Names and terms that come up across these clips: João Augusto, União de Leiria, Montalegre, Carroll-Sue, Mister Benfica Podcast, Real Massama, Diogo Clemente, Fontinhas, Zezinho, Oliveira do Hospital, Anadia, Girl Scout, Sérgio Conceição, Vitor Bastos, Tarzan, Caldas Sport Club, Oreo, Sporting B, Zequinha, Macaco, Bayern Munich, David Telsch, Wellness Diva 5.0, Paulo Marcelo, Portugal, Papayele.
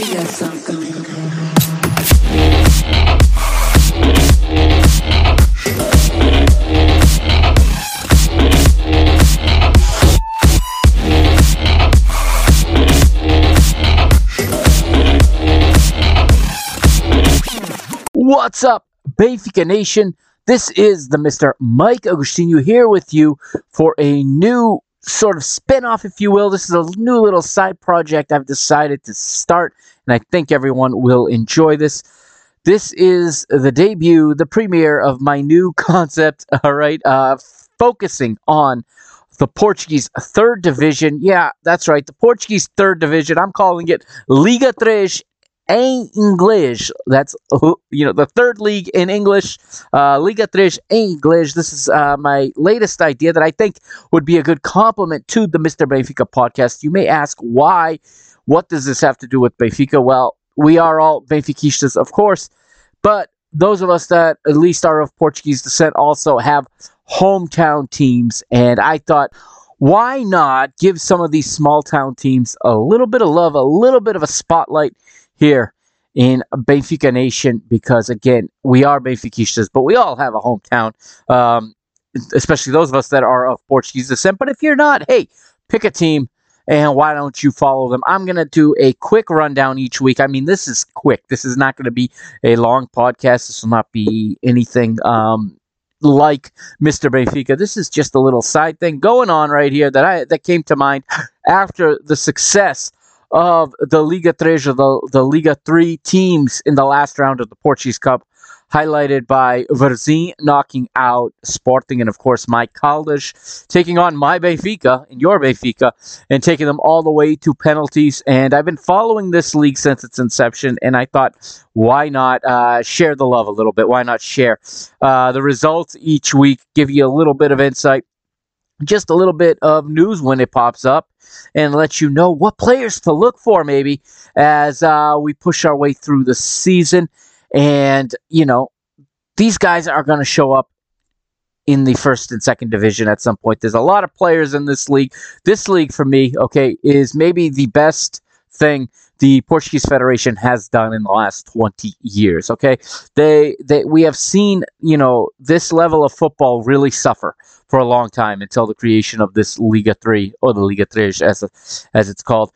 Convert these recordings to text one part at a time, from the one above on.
We got something What's up, Benfica Nation? This is the Mr. Mike Agostinho here with you for a new sort of spin-off, if you will. This is a new little side project I've decided to start, and I think everyone will enjoy this. This is the debut, the premiere of my new concept, all right, focusing on the Portuguese third division. Yeah, that's right, the Portuguese third division. I'm calling it Liga 3 em English. That's, you know, the third league in English, Liga 3 em English. This is my latest idea that I think would be a good compliment to the Mr. Benfica podcast. You may ask why, what does this have to do with Benfica? Well, we are all Benfiquistas, of course, but those of us that at least are of Portuguese descent also have hometown teams, and I thought, why not give some of these small town teams a little bit of love, a little bit of a spotlight here in Benfica Nation, because again, we are Benfiquistas, but we all have a hometown, especially those of us that are of Portuguese descent. But if you're not, hey, pick a team, and why don't you follow them? I'm going to do a quick rundown each week. I mean, this is quick. This is not going to be a long podcast. This will not be anything like Mr. Benfica. This is just a little side thing going on right here that came to mind after the success of the Liga 3, the Liga 3 teams in the last round of the Portuguese Cup, highlighted by Varzim knocking out Sporting, and of course Mike Caldas taking on my Benfica and your Benfica and taking them all the way to penalties. And I've been following this league since its inception, and I thought, why not share the love a little bit? Why not share the results each week, give you a little bit of insight, just a little bit of news when it pops up, and let you know what players to look for maybe as we push our way through the season. And, you know, these guys are going to show up in the first and second division at some point. There's a lot of players in this league. This league for me, okay, is maybe the best thing the Portuguese Federation has done in the last 20 years, okay? We have seen, you know, this level of football really suffer for a long time until the creation of this Liga 3, or the Liga 3 as it's called.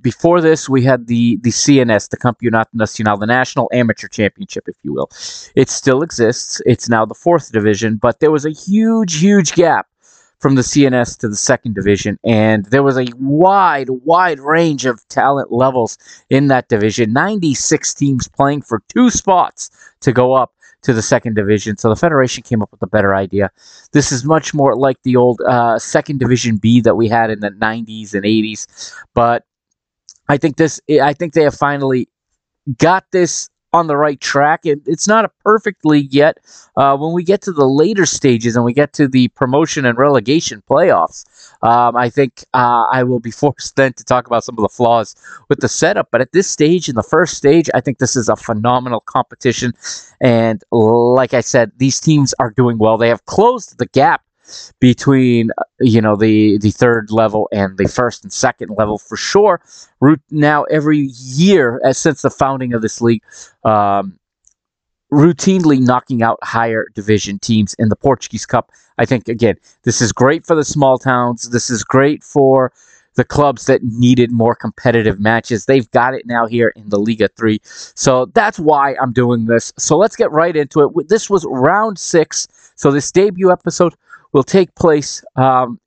Before this, we had the CNS, the Campeonato Nacional, the National Amateur Championship, if you will. It still exists. It's now the fourth division, but there was a huge, huge gap from the CNS to the second division, and there was a wide range of talent levels in that division. 96 teams playing for two spots to go up to the second division, so the Federation came up with a better idea. This is much more like the old second division B that we had in the 90s and 80s, but I think they have finally got this on the right track. It's not a perfect league yet. When we get to the later stages and we get to the promotion and relegation playoffs, I think I will be forced then to talk about some of the flaws with the setup. But at this stage, in the first stage, I think this is a phenomenal competition. And like I said, these teams are doing well. They have closed the gap between, you know, the third level and the first and second level for sure. Now every year since the founding of this league, routinely knocking out higher division teams in the Portuguese Cup. I think, again, this is great for the small towns. This is great for the clubs that needed more competitive matches. They've got it now here in the Liga 3. So that's why I'm doing this. So let's get right into it. This was round 6. So this debut episode will take place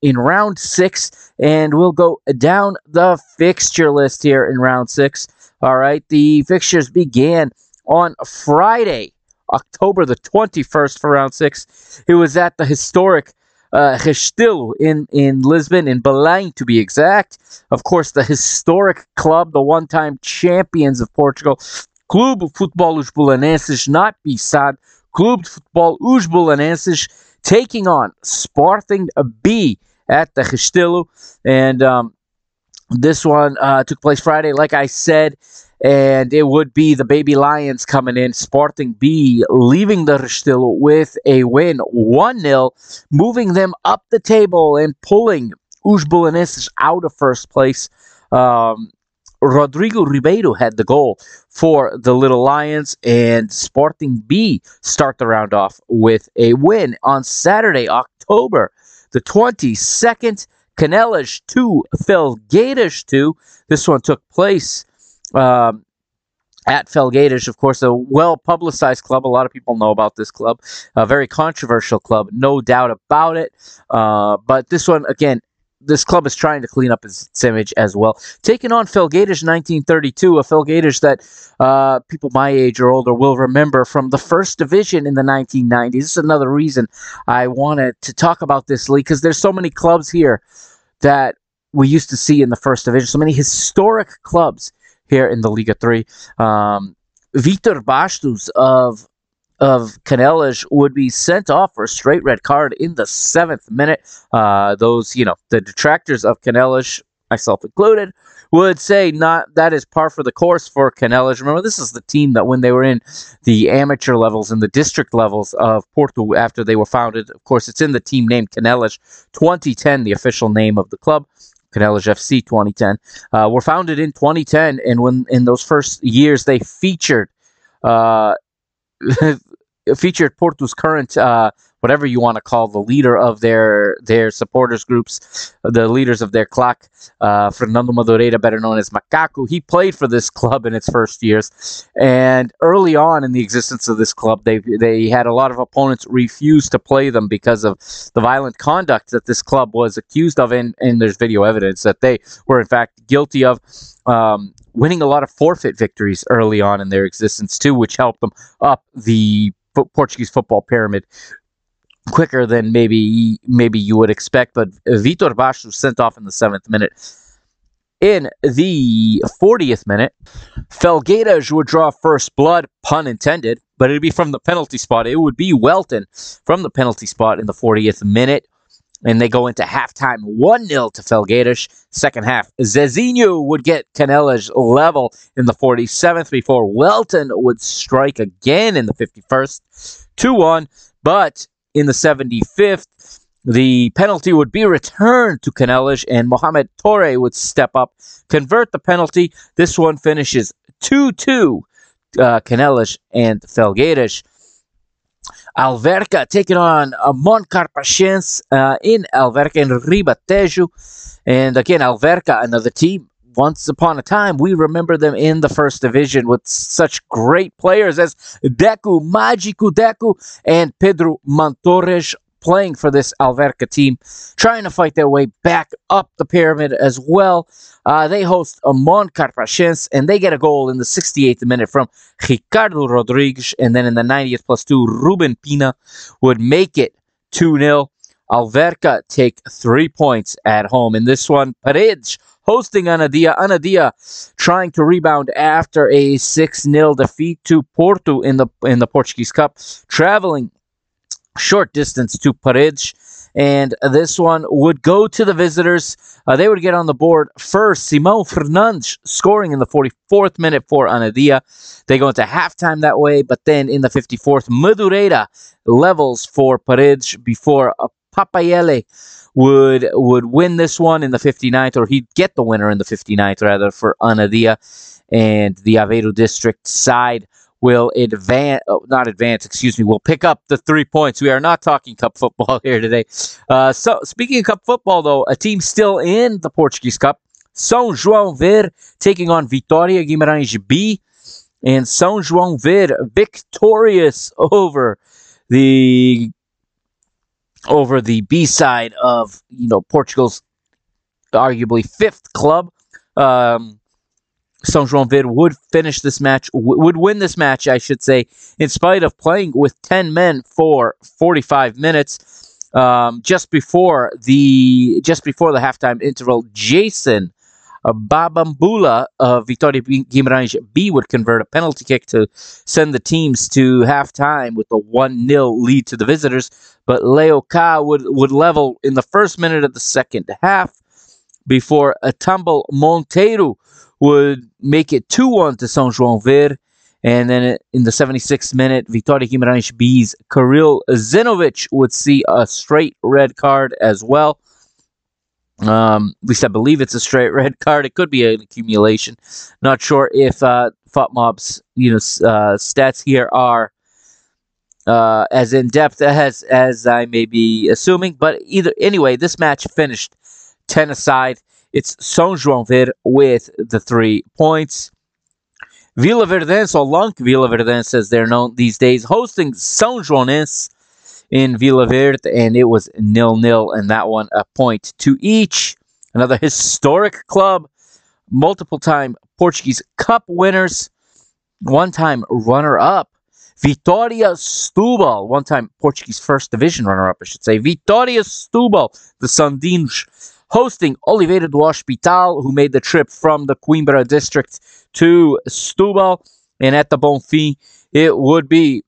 in round 6, and we'll go down the fixture list here in round 6. All right, the fixtures began on Friday, October the 21st for round 6. It was at the historic Restelo in Lisbon, in Belém to be exact. Of course, the historic club, the one-time champions of Portugal, Clube de Futebol Os Belenenses, not Bissad, Clube de Futebol Os Belenenses, taking on Sporting B at the Restelo. And this one took place Friday, like I said, and it would be the Baby Lions coming in. Sporting B leaving the Restelo with a win, 1-0, moving them up the table and pulling Os Belenenses out of first place. Rodrigo Ribeiro had the goal for the Little Lions, and Sporting B start the round off with a win on Saturday, October the 22nd. Canelas 2, Felgueiras 2. This one took place at Felgueiras, of course, a well-publicized club. A lot of people know about this club. A very controversial club, no doubt about it. But this one, again, this club is trying to clean up its image as well. Taking on Felgueiras 1932, a Felgueiras that people my age or older will remember from the first division in the 1990s. This is another reason I wanted to talk about this league, because there's so many clubs here that we used to see in the first division, so many historic clubs here in the Liga 3. Vitor Bastos of Canelas would be sent off for a straight red card in the 7th minute. Those, you know, the detractors of Canelas, myself included, would say not that is par for the course for Canelas. Remember, this is the team that when they were in the amateur levels and the district levels of Porto after they were founded, of course, it's in the team named Canelas 2010, the official name of the club. Canelas FC 2010, were founded in 2010, and when in those first years they featured featured Porto's current, whatever you want to call the leader of their supporters groups, the leaders of their clock, Fernando Madureira, better known as Macaco. He played for this club in its first years, and early on in the existence of this club, they had a lot of opponents refuse to play them because of the violent conduct that this club was accused of, and there's video evidence that they were in fact guilty of. Winning a lot of forfeit victories early on in their existence too, which helped them up the Portuguese football pyramid quicker than maybe you would expect. But Vitor Bastos was sent off in the 7th minute. In the 40th minute, Felgueiras would draw first blood, pun intended, but it'd be from the penalty spot. It would be Welton from the penalty spot in the 40th minute. And they go into halftime 1-0 to Felgueiras. Second half, Zezinho would get Canelas level in the 47th before Welton would strike again in the 51st, 2-1. But in the 75th, the penalty would be returned to Canelas, and Mohamed Torre would step up, convert the penalty. This one finishes 2-2, Canelas and Felgueiras. Alverca taking on Moncarapachense in Alverca and Ribatejo. And again, Alverca, another team. Once upon a time, we remember them in the first division with such great players as Deku, Magico Deku, and Pedro Mantores playing for this Alverca team, trying to fight their way back up the pyramid as well. They host Moncarapachense, and they get a goal in the 68th minute from Ricardo Rodrigues, and then in the 90th plus 2, Ruben Pina would make it 2-0. Alverca take 3 points at home. In this one, Paredes hosting Anadia. Anadia trying to rebound after a 6-0 defeat to Porto in the Portuguese Cup, traveling short distance to Paredes, and this one would go to the visitors. They would get on the board first. Simão Fernandes scoring in the 44th minute for Anadia. They go into halftime that way, but then in the 54th, Madureira levels for Paredes before Papayele would win this one in the 59th, or he'd get the winner in the 59th, rather, for Anadia, and the Aveiro District side will pick up the 3 points. We are not talking cup football here today. So speaking of cup football, though, a team still in the Portuguese Cup, São João Ver taking on Vitória Guimarães B, and São João Ver victorious over the B side of, you know, Portugal's arguably fifth club. São João Ver would finish this match, would win this match, I should say, in spite of playing with 10 men for 45 minutes. Just before the halftime interval, Jason Babambula of Vitória Guimarães B would convert a penalty kick to send the teams to halftime with a 1-0 lead to the visitors. But Leo Ka would level in the first minute of the second half before Atumble Monteiro would make it 2-1 to São João Ver. And then in the 76th minute, Vitória Guimarães B's Kirill Zinovic would see a straight red card as well. At least I believe it's a straight red card. It could be an accumulation. Not sure if FotMob's stats here are as in depth as I may be assuming. But anyway, this match finished 10 aside. It's São João Ver with the 3 points. Vila Verdense, or Lank Vila Verdense as they're known these days, hosting São Joãoense in Vila Verde, and it was 0-0, and that one a point to each. Another historic club, multiple-time Portuguese Cup winners, one-time runner-up. Vitória Setúbal, one-time Portuguese First Division runner-up, I should say. Vitória Setúbal, the Sandinos, hosting Oliveira do Hospital, who made the trip from the Coimbra district to Setúbal. And at the Bonfim, it would be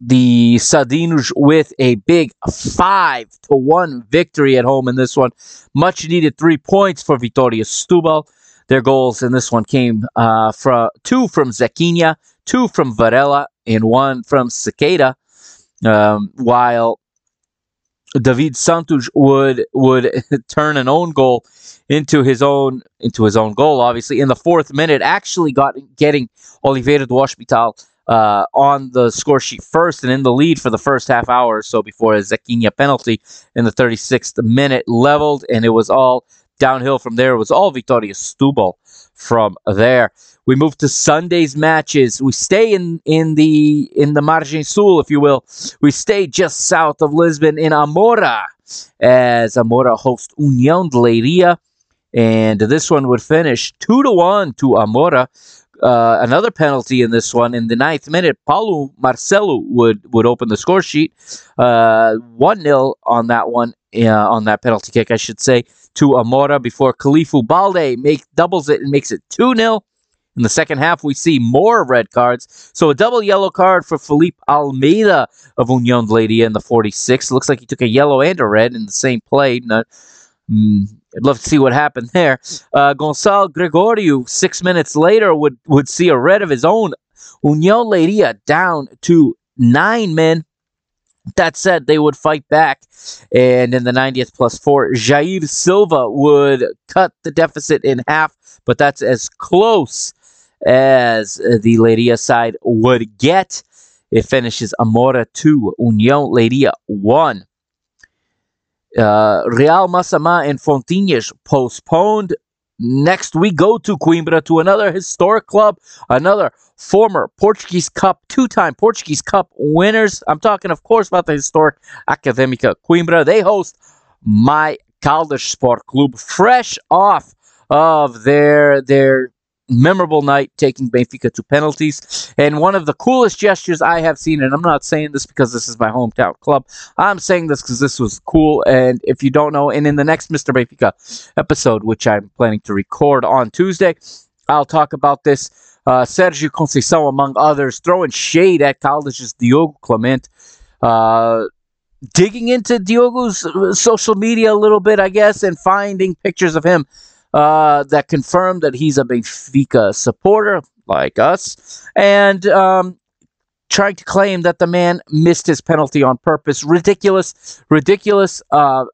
the Sandinos with a big 5-1 victory at home in this one. Much needed 3 points for Vitória Setúbal. Their goals in this one came two from Zequinha, two from Varela, and one from Sequeira, while David Santos would turn an own goal into his own goal. Obviously, in the 4th minute, actually getting Oliveira do Hospital on the score sheet first and in the lead for the first half hour or so before a Zequinha penalty in the 36th minute leveled, and it was all downhill from there. It was all Vitória Setúbal from there. We move to Sunday's matches. We stay in the Margem Sul, if you will. We stay just south of Lisbon in Amora, as Amora hosts União de Leiria, and this one would finish 2-1 to Amora. Another penalty in this one in the 9th minute. Paulo Marcelo would open the score sheet. 1-0 on that one, on that penalty kick, I should say, to Amora before Khalifu Balde doubles it and makes it 2-0. In the second half, we see more red cards. So a double yellow card for Felipe Almeida of União de Leiria in the 46th. Looks like he took a yellow and a red in the same play. I'd love to see what happened there. Gonçalo Gregório, 6 minutes later, would see a red of his own. União Leiria down to 9 men. That said, they would fight back. And in the 90th +4, Jair Silva would cut the deficit in half. But that's as close as the Leiria side would get. It finishes Amora 2, União Leiria 1. Real Massama and Fontinhas postponed. Next, we go to Coimbra, to another historic club, another former Portuguese Cup, two-time Portuguese Cup winners. I'm talking, of course, about the historic Académica Coimbra. They host Mike Caldas Sport Club, fresh off of their memorable night taking Benfica to penalties. And one of the coolest gestures I have seen, and I'm not saying this because this is my hometown club, I'm saying this because this was cool. And if you don't know, and in the next Mr. Benfica episode, which I'm planning to record on Tuesday, I'll talk about this. Sérgio Conceição, among others, throwing shade at Caldas' Diogo Clemente, digging into Diogo's social media a little bit, I guess, and finding pictures of him that confirmed that he's a Benfica supporter, like us, and trying to claim that the man missed his penalty on purpose. Ridiculous,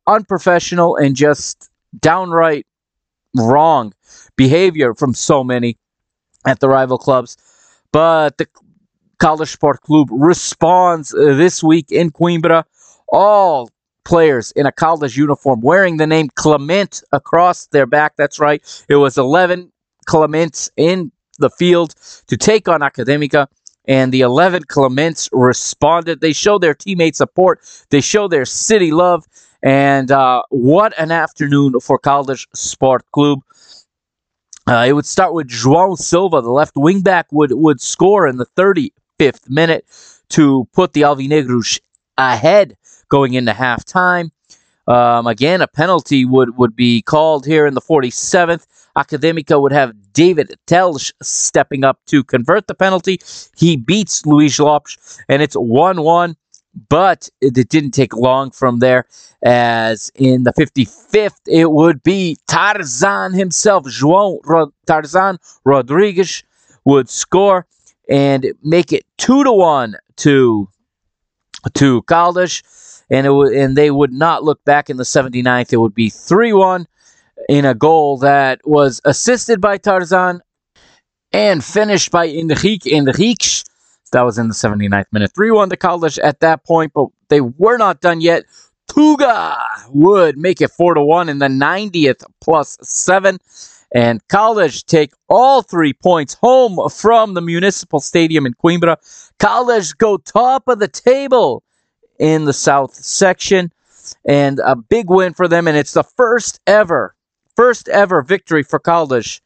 unprofessional, and just downright wrong behavior from so many at the rival clubs. But the Caldas Sport Club responds this week in Coimbra. All players in a Caldas uniform wearing the name Clement across their back. That's right. It was 11 Clements in the field to take on Académica, and the 11 Clements responded. They show their teammate support. They show their city love, and what an afternoon for Caldas Sport Club. It would start with João Silva, the left wing back, would score in the 35th minute to put the Alvinegros ahead going into halftime. Again, a penalty would be called here in the 47th. Académica would have David Telsch stepping up to convert the penalty. He beats Luís Lopes, and it's 1-1, but it didn't take long from there, as in the 55th, it would be Tarzan himself. Tarzan Rodrigues would score and make it 2-1 to Caldas. and they would not look back in the 79th. It would be 3-1 in a goal that was assisted by Tarzan and finished by Enrique. That was in the 79th minute. 3-1 to Caldas at that point, but they were not done yet. Tuga would make it 4-1 in the 90th plus 7. And Caldas take all 3 points home from the Municipal Stadium in Coimbra. Caldas go top of the table in the South Section. And a big win for them. And it's the first ever victory for Caldas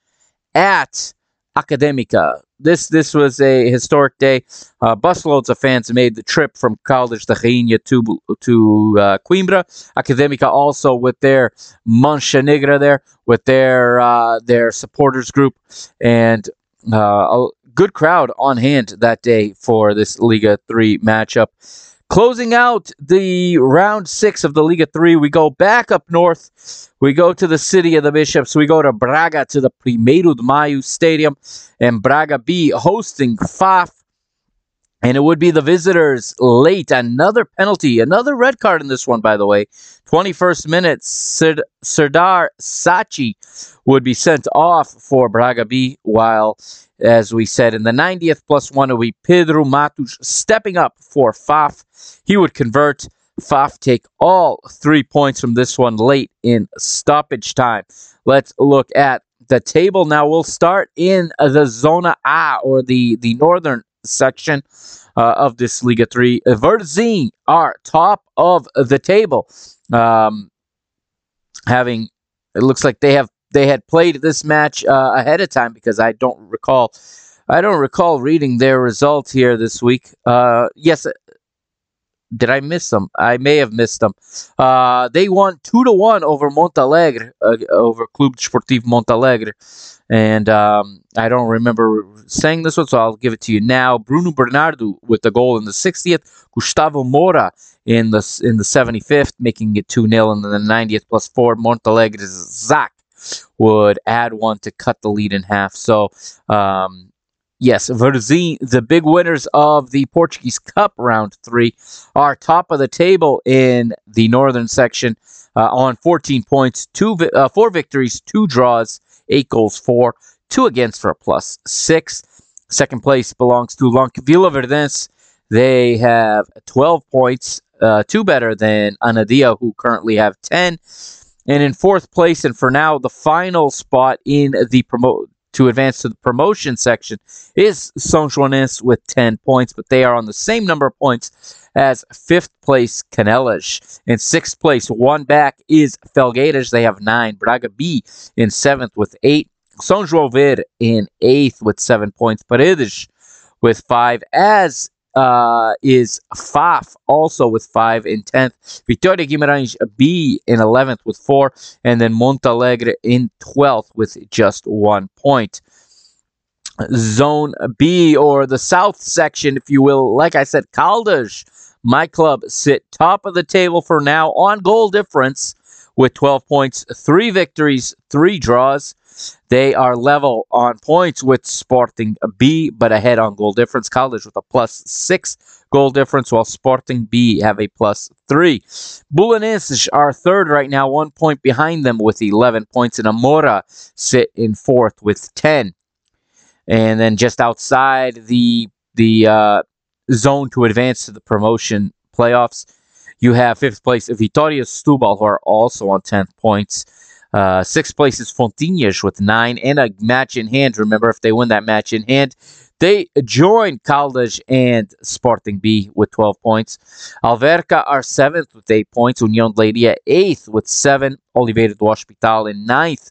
at Académica. This was a historic day. Busloads of fans made the trip from Caldas de Rainha to Coimbra. Académica also with their Mancha Negra there, with their supporters group, and a good crowd on hand that day for this Liga 3 matchup. Closing out the round 6 of the Liga 3, we go back up north. We go to the city of the Bishops. We go to Braga, to the Primeiro de Maio Stadium. And Braga B hosting Fafe. And it would be the visitors late. Another penalty. Another red card in this one, by the way. 21st minute, Serdar Sachi would be sent off for Braga B, while, as we said, in the 90th plus 1, it would be Pedro Matos stepping up for Fafe. He would convert. Fafe take all 3 points from this one late in stoppage time. Let's look at the table now. We'll start in the Zona A, or the northern section of this Liga 3. Varzim are top of the table. It looks like they had played this match ahead of time, because I don't recall reading their result here this week. Yes, did I miss them? I may have missed them. They won 2-1 over Montalegre, over Clube Desportivo Montalegre. And I don't remember saying this one, so I'll give it to you now. Bruno Bernardo with the goal in the 60th. Gustavo Mora in the 75th, making it 2-0 in the 90th plus 4. Montalegre's Zach would add one to cut the lead in half. So, yes, Varzim, the big winners of the Portuguese Cup Round 3, are top of the table in the northern section on 14 points, 4 victories, 2 draws, 8 goals, 4, 2 against for a plus 6. Second place belongs to Vila Verdense. They have 12 points, 2 better than Anadia, who currently have 10. And in fourth place, and for now, the final spot in the to advance to the promotion section, is São Joanense with 10 points, but they are on the same number of points as fifth place Canelas. In sixth place, one back, is Felgueiras. They have 9. Braga B in seventh with 8. São João Ver in eighth with 7 points. Paredes with 5, as is Fafe, also with 5 in 10th. Vitória Guimarães B in 11th with 4, and then Montalegre in 12th with just 1 point. Zone B, or the South section, if you will. Like I said, Caldas, my club, sit top of the table for now on goal difference with 12 points, 3 victories, 3 draws. They are level on points with Sporting B, but ahead on goal difference. Caldas with a plus 6 goal difference, while Sporting B have a plus 3. Belenenses are third right now, 1 point behind them with 11 points, and Amora sit in fourth with 10. And then just outside the zone to advance to the promotion playoffs, you have fifth place Vitória Setúbal, who are also on 10 points. Sixth place is Fontinhas with 9 and a match in hand. Remember, if they win that match in hand, they join Caldas and Sporting B with 12 points. Alverca are 7th with 8 points. União de Leiria 8th with 7. Oliveira do Hospital in 9th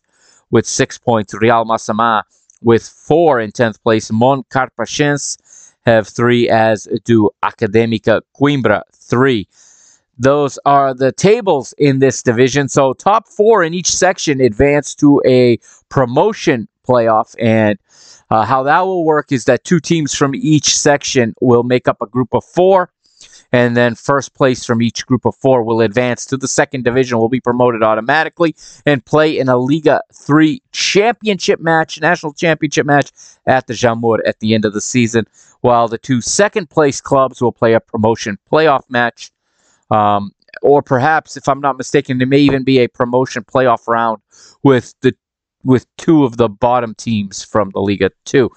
with 6 points. Real Massama with 4 in 10th place. Moncarapachense have 3, as do Académica Coimbra 3. Those are the tables in this division. So top 4 in each section advance to a promotion playoff. And how that will work is that 2 teams from each section will make up a group of 4. And then first place from each group of 4 will advance to the second division, will be promoted automatically, and play in a Liga 3 championship match, national championship match, at the Jamor at the end of the season. While the 2 second place clubs will play a promotion playoff match. or perhaps, if I'm not mistaken, there may even be a promotion playoff round with two of the bottom teams from the Liga 2.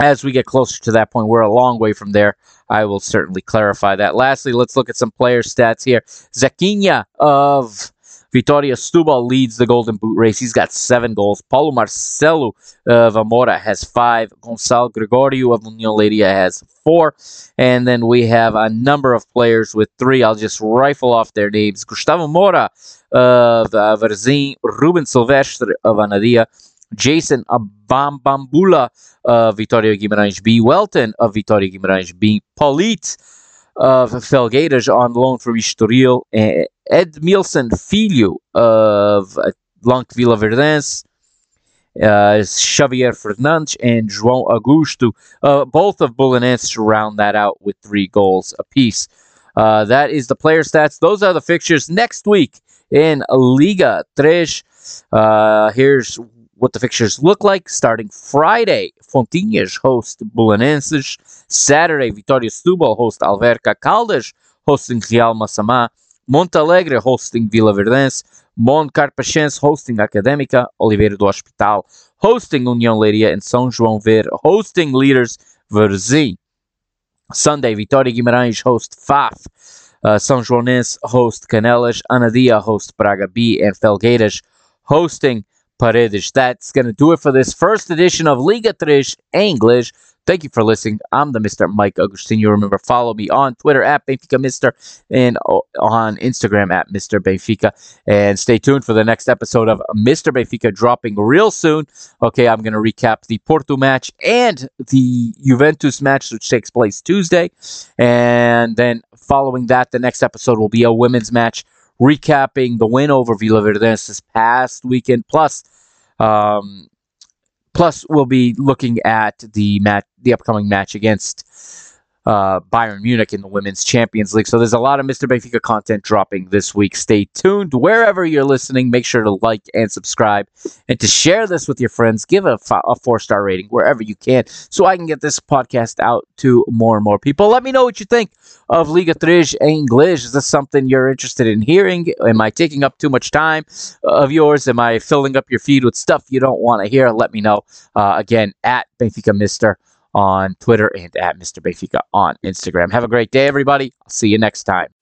As we get closer to that point, we're a long way from there. I will certainly clarify that. Lastly, let's look at some player stats here. Zequinha of Vitória Setúbal leads the Golden Boot race. He's got 7 goals. Paulo Marcelo of Amora has 5. Gonçalo Gregorio of União de Leiria has 4. And then we have a number of players with 3. I'll just rifle off their names. Gustavo Mora of Varzim, Ruben Silvestre of Anadia, Jason Babambula of Vitória Guimarães B, Welton of Vitória Guimarães B, Paulite of Felgueiras on loan from Estoril, Edmilson Filho of Blanc Vila Verdense, Xavier Fernandes, and João Augusto, both of Belenenses, to round that out with 3 goals apiece. That is the player stats. Those are the fixtures next week in Liga 3. Here's what the fixtures look like. Starting Friday, Fontinhas host Belenenses. Saturday, Vitória Setúbal host Alverca. Caldas hosting Real Massama. Montalegre hosting Vila Verdense, Moncarapachense hosting Académica, Oliveira do Hospital hosting União de Leiria, and São João Ver hosting leaders Varzim. Sunday, Vitória Guimarães host Fafe, São Joãoense host Canelas, Anadia host Braga B, and Felgueiras hosting Paredes. That's going to do it for this first edition of Liga 3 English. Thank you for listening. I'm the Mr. Mike Agostinho. Remember, follow me on Twitter at Benfica Mister and on Instagram at Mr. Benfica. And stay tuned for the next episode of Mr. Benfica dropping real soon. Okay, I'm going to recap the Porto match and the Juventus match, which takes place Tuesday. And then following that, the next episode will be a women's match recapping the win over Vila Verdense this past weekend. Plus, we'll be looking at the upcoming match against Bayern Munich in the Women's Champions League. So there's a lot of Mr. Benfica content dropping this week. Stay tuned. Wherever you're listening, make sure to like and subscribe and to share this with your friends. Give a 4-star rating wherever you can so I can get this podcast out to more and more people. Let me know what you think of Liga 3 English. Is this something you're interested in hearing? Am I taking up too much time of yours? Am I filling up your feed with stuff you don't want to hear? Let me know. Again, at Benfica Mister on Twitter and at Mr. Benfica on Instagram. Have a great day, everybody. I'll see you next time.